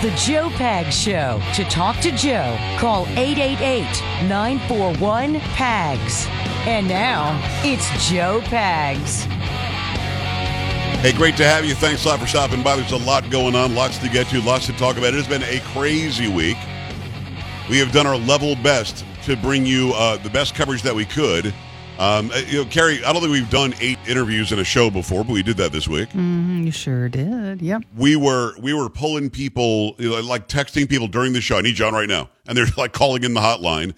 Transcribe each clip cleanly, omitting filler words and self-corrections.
The Joe Pags Show. To talk to Joe, call 888-941-PAGS. And now, it's Joe Pags. Hey, great to have you. Thanks a lot for stopping by. There's a lot going on, lots to get to, lots to talk about. It has been a crazy week. We have done our level best to bring you the best coverage that we could. Carrie, I don't think we've done 8 interviews in a show before, but we did that this week. You sure did. Yep. We were pulling people, like texting people during the show. I need John right now. And they're like calling in the hotline.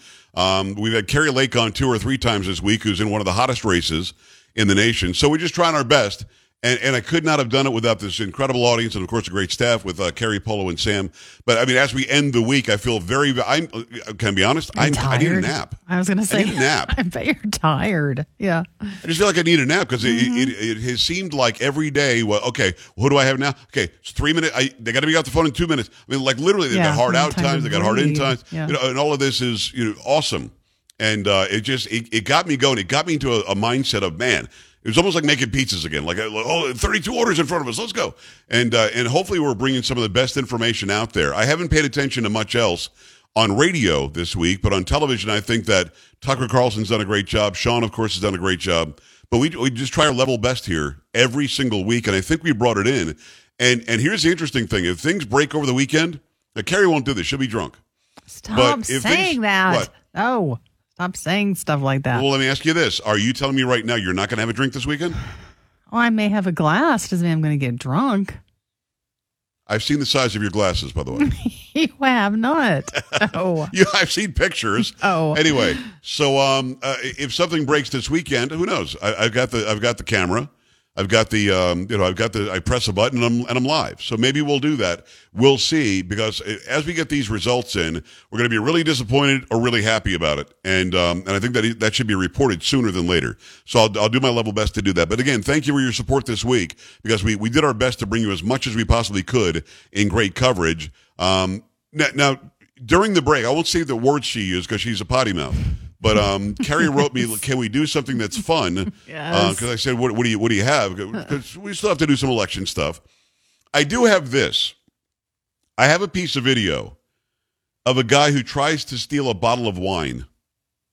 We've had Carrie Lake on 2 or 3 times this week, who's in one of the hottest races in the nation. So we're just trying our best. And I could not have done it without this incredible audience and, of course, a great staff with Carrie, Polo, and Sam. But, I mean, as we end the week, I feel very – can I be honest? I need a nap. I was going to say – I need a nap. I bet you're tired. Yeah. I just feel like I need a nap because it has seemed like every day, well, okay, who do I have now? Okay, it's 3 minutes. They got to be off the phone in 2 minutes. I mean, like, literally, they've got hard out times. They got hard in times. Yeah. And all of this is awesome. And it just – it got me going. It got me into a mindset of, man – it was almost like making pizzas again. Like, oh, 32 orders in front of us. Let's go. And hopefully we're bringing some of the best information out there. I haven't paid attention to much else on radio this week, but on television, I think that Tucker Carlson's done a great job. Sean, of course, has done a great job. But we just try our level best here every single week, and I think we brought it in. And here's the interesting thing. If things break over the weekend, now Carrie won't do this. She'll be drunk. Stop saying that. What? Oh. Stop saying stuff like that. Well, let me ask you this. Are you telling me right now you're not going to have a drink this weekend? Oh, I may have a glass. Doesn't mean I'm going to get drunk. I've seen the size of your glasses, by the way. You have not. Oh. I've seen pictures. Oh. Anyway, so if something breaks this weekend, who knows? I've got the camera. I've got the, I press a button and I'm live. So maybe we'll do that. We'll see, because as we get these results in, we're going to be really disappointed or really happy about it. And I think that should be reported sooner than later. So I'll do my level best to do that. But again, thank you for your support this week, because we did our best to bring you as much as we possibly could in great coverage. Now, during the break, I won't say the words she used because she's a potty mouth. But Carrie wrote me, can we do something that's fun? Yes. Because I said, what do you have? Because we still have to do some election stuff. I do have this. I have a piece of video of a guy who tries to steal a bottle of wine.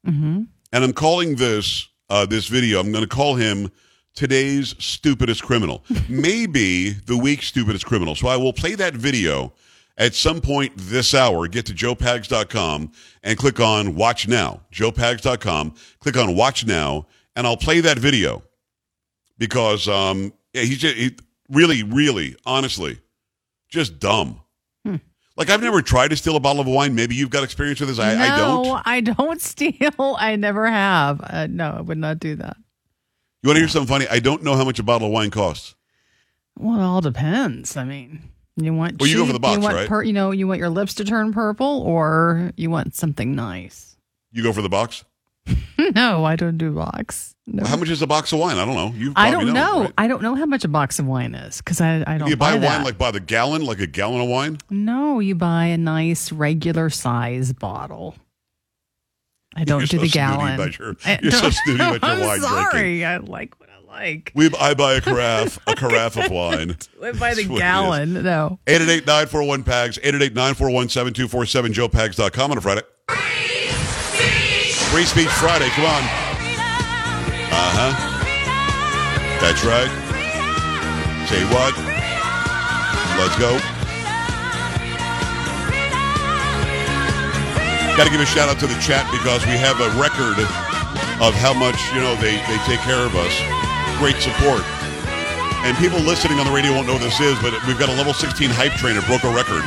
Mm-hmm. And I'm calling this video, I'm going to call him today's stupidest criminal. Maybe the week's stupidest criminal. So I will play that video at some point this hour. Get to joepags.com and click on Watch Now. Joepags.com, click on Watch Now, and I'll play that video because he's really, really, honestly, just dumb. Like, I've never tried to steal a bottle of wine. Maybe you've got experience with this. I don't. No, I don't steal. I never have. No, I would not do that. You want to hear something funny? I don't know how much a bottle of wine costs. Well, it all depends. I mean... You want cheap, you go for the box, right? You want your lips to turn purple, or you want something nice. You go for the box? No, I don't do box. No. Well, how much is a box of wine? I don't know. I don't know. Right? I don't know how much a box of wine is because I don't. You buy wine like by the gallon, like a gallon of wine? No, you buy a nice regular size bottle. I don't do the gallon. You're so snooty about your wine drinking. I'm sorry. I like what I like. I buy a carafe of wine. I buy the gallon, though. 888-941-PAGS, 888-941-7247, joepags.com on a Friday. Free Free Speech Friday. Come on. Uh-huh. That's right. Say what? Let's go. Got to give a shout out to the chat because we have a record of how much, you know, they take care of us. Great support. And people listening on the radio won't know what this is, but we've got a level 16 hype train that broke a record.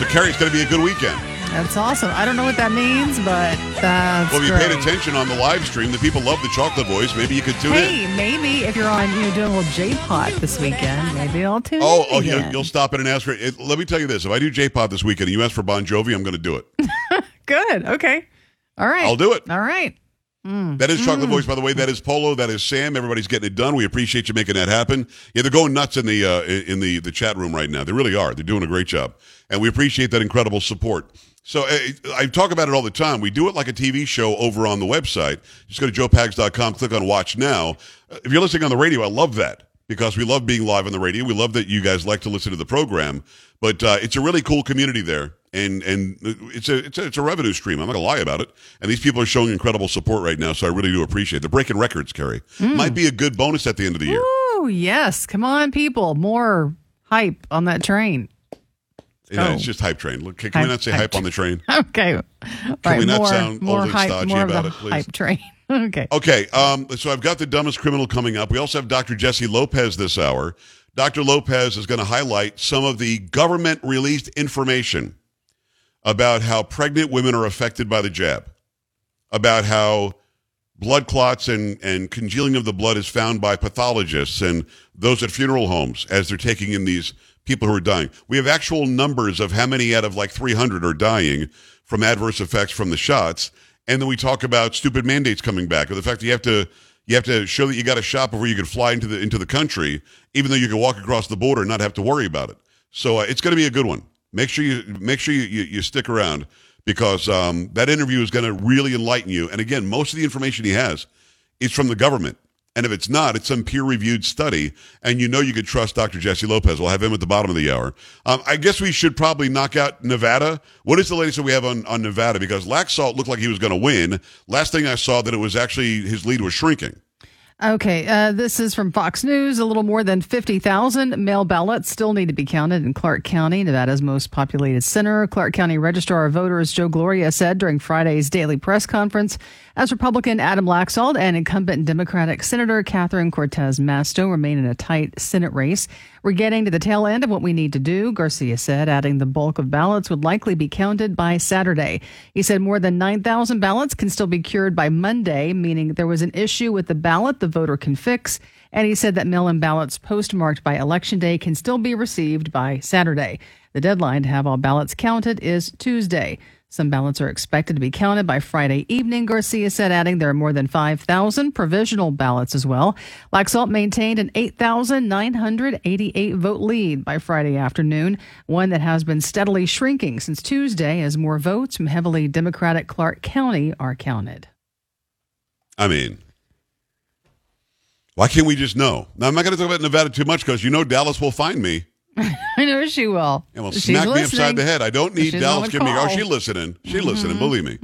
So, Carrie, it's going to be a good weekend. That's awesome. I don't know what that means, but that's well, if you great. Paid attention on the live stream, the people love the chocolate voice. Maybe you could tune in. Hey, maybe if you're on, you know, doing a little J-Pop this weekend, maybe I'll tune in. Oh, you'll stop in and ask for it. Let me tell you this. If I do J-Pop this weekend and you ask for Bon Jovi, I'm going to do it. Good. Okay. All right. I'll do it. All right. That is Chocolate Voice, by the way. That is Polo. That is Sam. Everybody's getting it done. We appreciate you making that happen. Yeah, they're going nuts in the chat room right now. They really are. They're doing a great job. And we appreciate that incredible support. So I talk about it all the time. We do it like a TV show over on the website. Just go to joepags.com, click on Watch Now. If you're listening on the radio, I love that because we love being live on the radio. We love that you guys like to listen to the program. But it's a really cool community there. And it's a revenue stream. I'm not going to lie about it. And these people are showing incredible support right now, so I really do appreciate it. They're breaking records, Carrie. Might be a good bonus at the end of the year. Ooh, yes. Come on, people. More hype on that train. Yeah, it's just hype train. Look, can we not say hype on the train? Okay. Can we not sound old and stodgy about it, please? Hype train. Okay. Okay. So I've got the dumbest criminal coming up. We also have Dr. Jesse Lopez this hour. Dr. Lopez is going to highlight some of the government-released information about how pregnant women are affected by the jab, about how blood clots and congealing of the blood is found by pathologists and those at funeral homes as they're taking in these people who are dying. We have actual numbers of how many out of like 300 are dying from adverse effects from the shots. And then we talk about stupid mandates coming back, or the fact that you have to show that you got a shot before you can fly into the country, even though you can walk across the border and not have to worry about it. So it's going to be a good one. Make sure you stick around because that interview is going to really enlighten you. And again, most of the information he has is from the government. And if it's not, it's some peer-reviewed study. And you know you could trust Dr. Jesse Lopez. We'll have him at the bottom of the hour. I guess we should probably knock out Nevada. What is the latest that we have on Nevada? Because Laxalt looked like he was going to win. Last thing I saw that it was actually his lead was shrinking. Okay, this is from Fox News. A little more than 50,000 mail ballots still need to be counted in Clark County, Nevada's most populated center. Clark County Registrar of Voters Joe Gloria said during Friday's daily press conference, as Republican Adam Laxalt and incumbent Democratic Senator Catherine Cortez Masto remain in a tight Senate race, we're getting to the tail end of what we need to do, Garcia said, adding the bulk of ballots would likely be counted by Saturday. He said more than 9,000 ballots can still be cured by Monday, meaning there was an issue with the ballot the voter can fix, and he said that mail-in ballots postmarked by Election Day can still be received by Saturday. The deadline to have all ballots counted is Tuesday. Some ballots are expected to be counted by Friday evening, Garcia said, adding there are more than 5,000 provisional ballots as well. Laxalt maintained an 8,988-vote lead by Friday afternoon, one that has been steadily shrinking since Tuesday as more votes from heavily Democratic Clark County are counted. I mean, why can't we just know? Now, I'm not going to talk about Nevada too much because you know Dallas will find me. I know she will. And will smack me upside the head. I don't need Dallas giving me. Oh, she's listening. She's listening, believe me.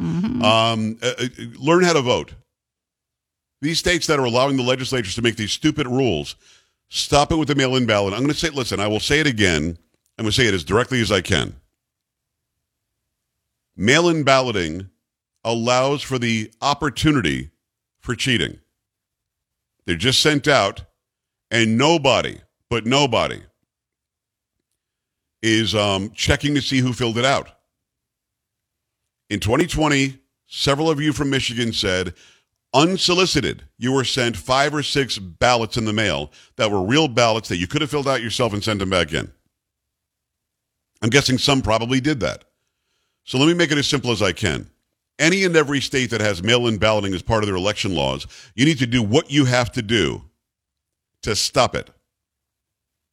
Learn how to vote. These states that are allowing the legislatures to make these stupid rules, stop it with the mail-in ballot. I'm going to say, listen, I will say it again. I'm going to say it as directly as I can. Mail-in balloting allows for the opportunity for cheating. They're just sent out, and nobody is checking to see who filled it out. In 2020, several of you from Michigan said, unsolicited, you were sent 5 or 6 ballots in the mail that were real ballots that you could have filled out yourself and sent them back in. I'm guessing some probably did that. So let me make it as simple as I can. Any and every state that has mail-in balloting as part of their election laws, you need to do what you have to do to stop it.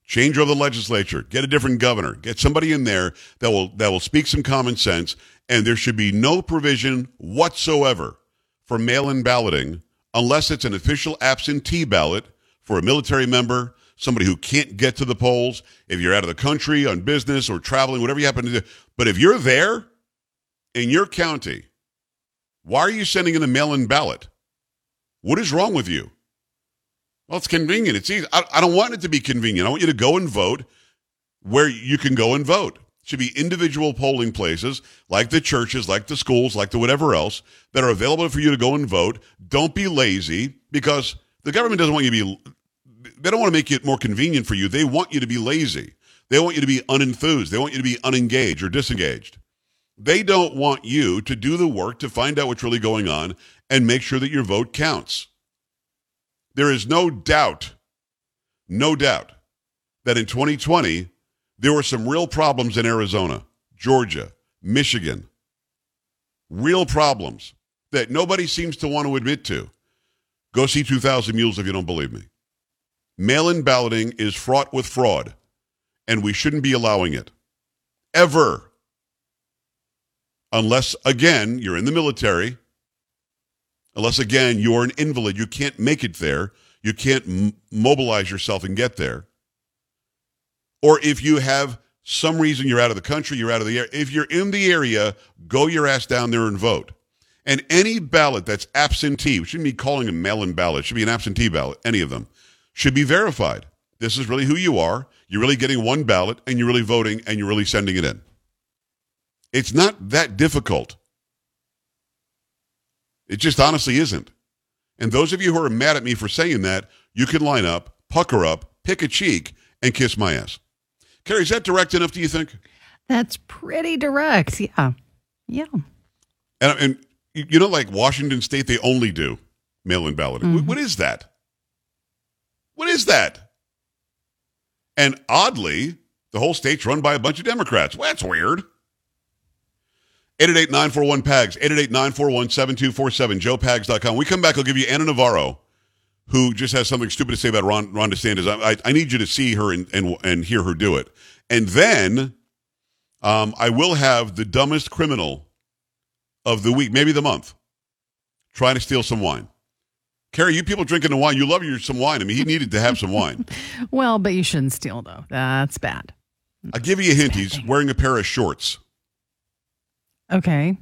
Change over the legislature, get a different governor, get somebody in there that will speak some common sense, and there should be no provision whatsoever for mail-in balloting unless it's an official absentee ballot for a military member, somebody who can't get to the polls, if you're out of the country, on business, or traveling, whatever you happen to do. But if you're there in your county, Why are you sending in a mail-in ballot? What is wrong with you? Well, it's convenient. It's easy. I don't want it to be convenient. I want you to go and vote where you can go and vote. It should be individual polling places like the churches, like the schools, like the whatever else that are available for you to go and vote. Don't be lazy, because the government doesn't want you to be, they don't want to make it more convenient for you. They want you to be lazy. They want you to be unenthused. They want you to be unengaged or disengaged. They don't want you to do the work to find out what's really going on and make sure that your vote counts. There is no doubt that in 2020, there were some real problems in Arizona, Georgia, Michigan. Real problems that nobody seems to want to admit to. Go see 2000 Mules if you don't believe me. Mail-in balloting is fraught with fraud, and we shouldn't be allowing it. Ever. Unless, again, you're in the military. Unless, again, you're an invalid. You can't make it there. You can't mobilize yourself and get there. Or if you have some reason you're out of the country, you're out of the area. If you're in the area, go your ass down there and vote. And any ballot that's absentee, we shouldn't be calling a mail-in ballot. It should be an absentee ballot, any of them, should be verified. This is really who you are. You're really getting one ballot, and you're really voting, and you're really sending it in. It's not that difficult. It just honestly isn't. And those of you who are mad at me for saying that, you can line up, pucker up, pick a cheek, and kiss my ass. Carrie, is that direct enough, do you think? That's pretty direct, yeah. Yeah. And you know, like Washington State, they only do mail-in balloting. Mm-hmm. What is that? What is that? And oddly, the whole state's run by a bunch of Democrats. Well, that's weird. 888-941-PAGS, 888-941-7247, joepags.com. When we come back, I'll give you Anna Navarro, who just has something stupid to say about Ron DeSantis. I need you to see her and hear her do it. And then I will have the dumbest criminal of the week, maybe the month, trying to steal some wine. Carrie, you people drinking the wine, you love some wine. I mean, he needed to have some wine. Well, but you shouldn't steal, though. That's bad. I'll give you a hint. He's wearing a pair of shorts. Okay.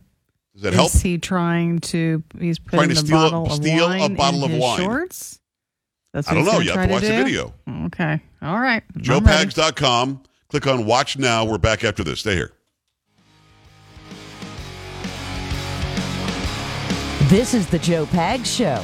Does that help? Is he trying to steal a bottle of wine in his shorts? That's what I don't know. You have to watch the video. Okay. All right. JoePags.com. Click on Watch Now. We're back after this. Stay here. This is the Joe Pags Show.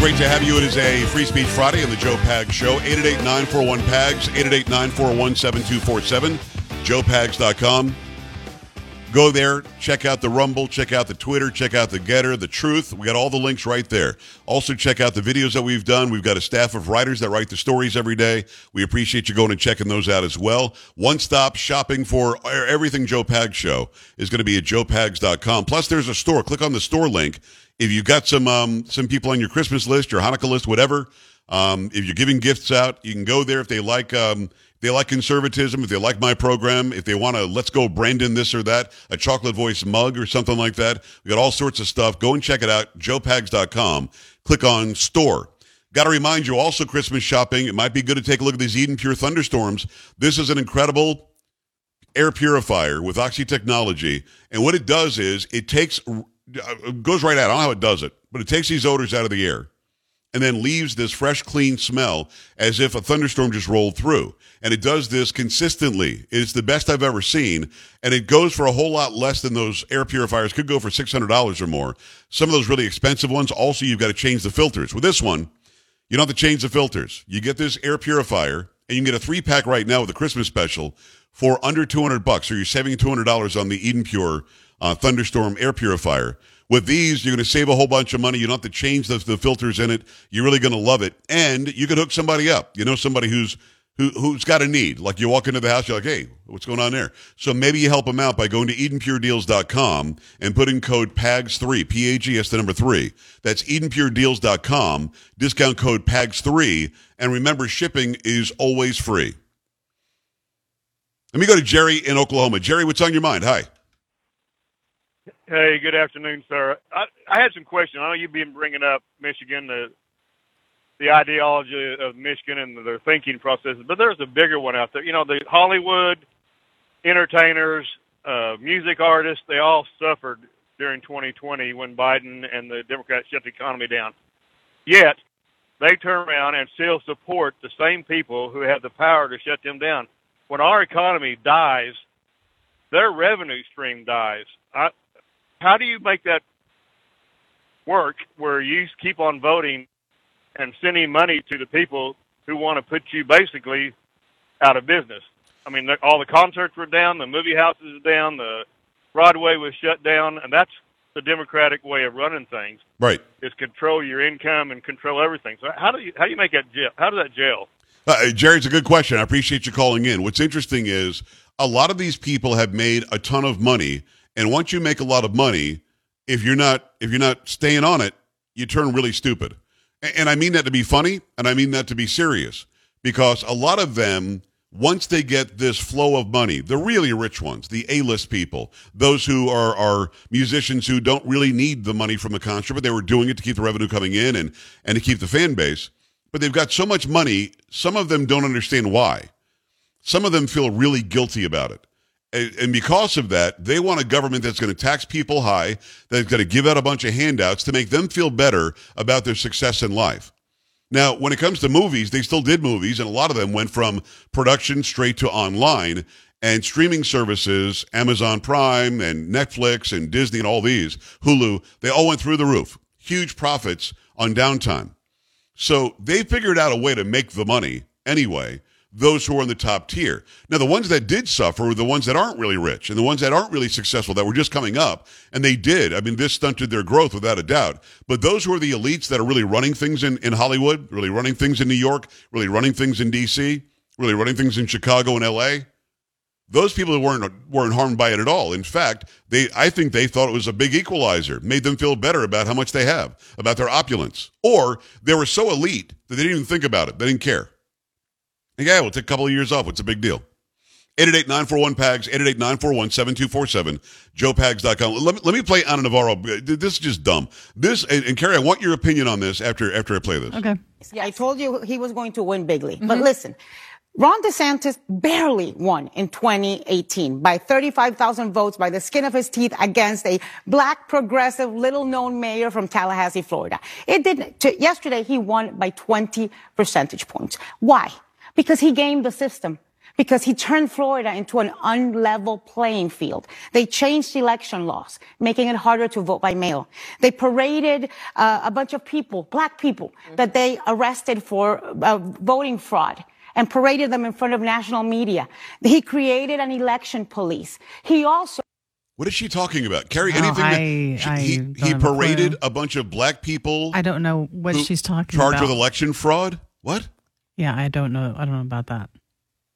Great to have you. It is a Free Speech Friday on the Joe Pags Show. 888-941-PAGS, 888-941-7247, joepags.com. Go there, check out the Rumble, check out the Twitter, check out the Getter, the Truth. We got all the links right there. Also, check out the videos that we've done. We've got a staff of writers that write the stories every day. We appreciate you going and checking those out as well. One-stop shopping for everything Joe Pags Show is going to be at joepags.com. Plus, there's a store. Click on the store link. If you've got some people on your Christmas list, your Hanukkah list, whatever, if you're giving gifts out, you can go there. If they like conservatism, if they like my program, if they want to Let's Go Brandon this or that, a Chocolate Voice mug or something like that, we got all sorts of stuff. Go and check it out, joepags.com. Click on Store. Got to remind you, also Christmas shopping, it might be good to take a look at these EdenPure Thunderstorms. This is an incredible air purifier with Oxy technology, and what it does is it goes right out. I don't know how it does it, but it takes these odors out of the air and then leaves this fresh, clean smell as if a thunderstorm just rolled through. And it does this consistently. It's the best I've ever seen. And it goes for a whole lot less than those air purifiers. Could go for $600 or more. Some of those really expensive ones. Also, you've got to change the filters. With this one, You don't have to change the filters. You get this air purifier, and you can get a 3-pack right now with a Christmas special for under $200. So you're saving $200 on the EdenPure Thunderstorm air purifier. With these, you're going to save a whole bunch of money. You don't have to change the filters in it. You're really going to love it. And you can hook somebody up. You know, somebody who's got a need. Like you walk into the house, you're like, hey, what's going on there? So maybe you help them out by going to EdenPureDeals.com and put in code PAGS3, P-A-G-S, the number 3. That's EdenPureDeals.com, discount code PAGS3. And remember, shipping is always free. Let me go to Jerry in Oklahoma. Jerry, what's on your mind? Hi. Hey, good afternoon, sir. I had some questions. I know you've been bringing up Michigan, the ideology of Michigan and their thinking processes, but there's a bigger one out there. You know, the Hollywood entertainers, music artists, they all suffered during 2020 when Biden and the Democrats shut the economy down. Yet, they turn around and still support the same people who have the power to shut them down. When our economy dies, their revenue stream dies. How do you make that work where you keep on voting and sending money to the people who want to put you basically out of business? I mean, all the concerts were down, the movie houses are down, the Broadway was shut down, and that's the Democratic way of running things. Right. Is control your income and control everything. So how do you make that gel? How does that gel? Jerry, it's a good question. I appreciate you calling in. What's interesting is a lot of these people have made a ton of money. And once you make a lot of money, if you're not staying on it, you turn really stupid. And I mean that to be funny, and I mean that to be serious, because a lot of them, once they get this flow of money, the really rich ones, the A-list people, those who are musicians who don't really need the money from a concert, but they were doing it to keep the revenue coming in and to keep the fan base. But they've got so much money, some of them don't understand why. Some of them feel really guilty about it. And because of that, they want a government that's going to tax people high, that's going to give out a bunch of handouts to make them feel better about their success in life. Now, when it comes to movies, they still did movies, and a lot of them went from production straight to online, and streaming services, Amazon Prime and Netflix and Disney and all these, Hulu, they all went through the roof. Huge profits on downtime. So they figured out a way to make the money anyway, those who are in the top tier. Now, the ones that did suffer were the ones that aren't really rich and the ones that aren't really successful, that were just coming up, and they did. I mean, this stunted their growth without a doubt. But those who are the elites that are really running things in Hollywood, really running things in New York, really running things in D.C., really running things in Chicago and L.A., those people weren't harmed by it at all. In fact, I think they thought it was a big equalizer, made them feel better about how much they have, about their opulence. Or they were so elite that they didn't even think about it. They didn't care. Yeah, we'll take a couple of years off. What's a big deal? 888-941-PAGS, 888-941-7247, joepags.com. Let me play Anna Navarro. This is just dumb. This, and Carrie, I want your opinion on this after I play this. Okay. Yeah, I told you he was going to win bigly. Mm-hmm. But listen, Ron DeSantis barely won in 2018 by 35,000 votes by the skin of his teeth against a black, progressive, little-known mayor from Tallahassee, Florida. It didn't. Yesterday, he won by 20 percentage points. Why? Because he gamed the system, because he turned Florida into an unlevel playing field. They changed election laws, making it harder to vote by mail. They paraded a bunch of people, black people, that they arrested for voting fraud, and paraded them in front of national media. He created an election police. He also... What is she talking about? Carrie, he paraded a bunch of black people... I don't know what she's talking about. ...charged with election fraud? What? Yeah, I don't know. I don't know about that.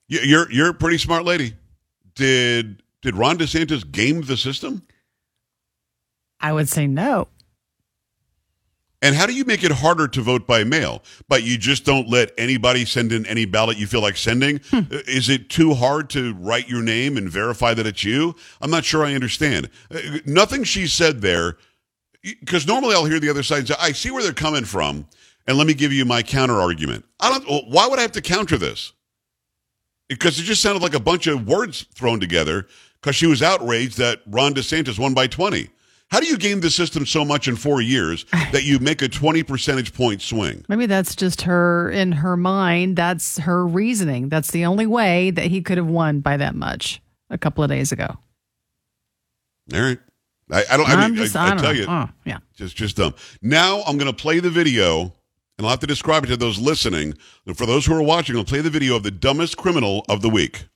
You're a pretty smart lady. Did Ron DeSantis game the system? I would say no. And how do you make it harder to vote by mail? But you just don't let anybody send in any ballot you feel like sending? Is it too hard to write your name and verify that it's you? I'm not sure I understand. Nothing she said there, because normally I'll hear the other side and say, I see where they're coming from. And let me give you my counter argument. Why would I have to counter this? Because it just sounded like a bunch of words thrown together, because she was outraged that Ron DeSantis won by 20. How do you game the system so much in 4 years that you make a 20 percentage point swing? Maybe that's just her, in her mind, that's her reasoning. That's the only way that he could have won by that much a couple of days ago. All right. I don't, I mean, just, I tell know. You, yeah. Just dumb. Now I'm going to play the video And I'll have to describe it to those listening. And for those who are watching, I'll play the video of the dumbest criminal of the week.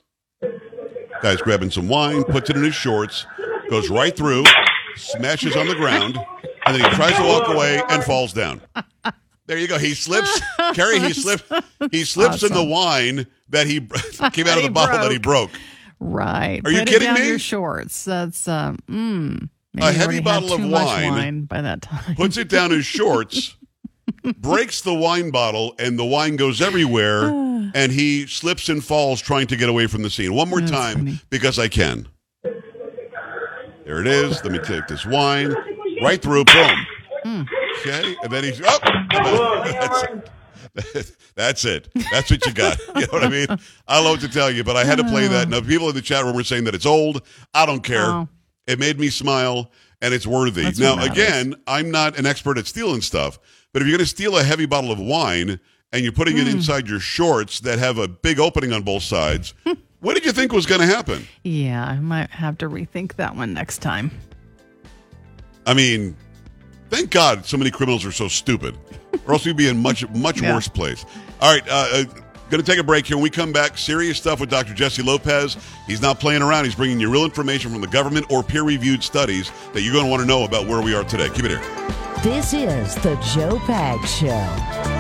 Guy's grabbing some wine, puts it in his shorts, goes right through, smashes on the ground, and then he tries to walk away and falls down. There you go. He slips. Carrie, he slips awesome. In the wine that he came out of the bottle that he broke. Right. Are Put you kidding me? Your shorts. That's a heavy bottle of wine by that time. Puts it down his shorts, breaks the wine bottle, and the wine goes everywhere, and he slips and falls trying to get away from the scene. One more That's time, funny. Because I can. There it is. Let me take this wine. Right through. Boom. Okay. And then he's... Oh! That's it. That's what you got. You know what I mean? I love to tell you, but I had to play that. Now, people in the chat room were saying that it's old. I don't care. Oh. It made me smile, and it's worthy. That's now, again, I'm not an expert at stealing stuff, but if you're going to steal a heavy bottle of wine and you're putting it inside your shorts that have a big opening on both sides, what did you think was going to happen? Yeah, I might have to rethink that one next time. I mean, thank God so many criminals are so stupid. Or else we'd be in much worse place. All right, going to take a break here. When we come back, serious stuff with Dr. Jesse Lopez. He's not playing around. He's bringing you real information from the government or peer-reviewed studies that you're going to want to know about where we are today. Keep it here. This is The Joe Pags Show.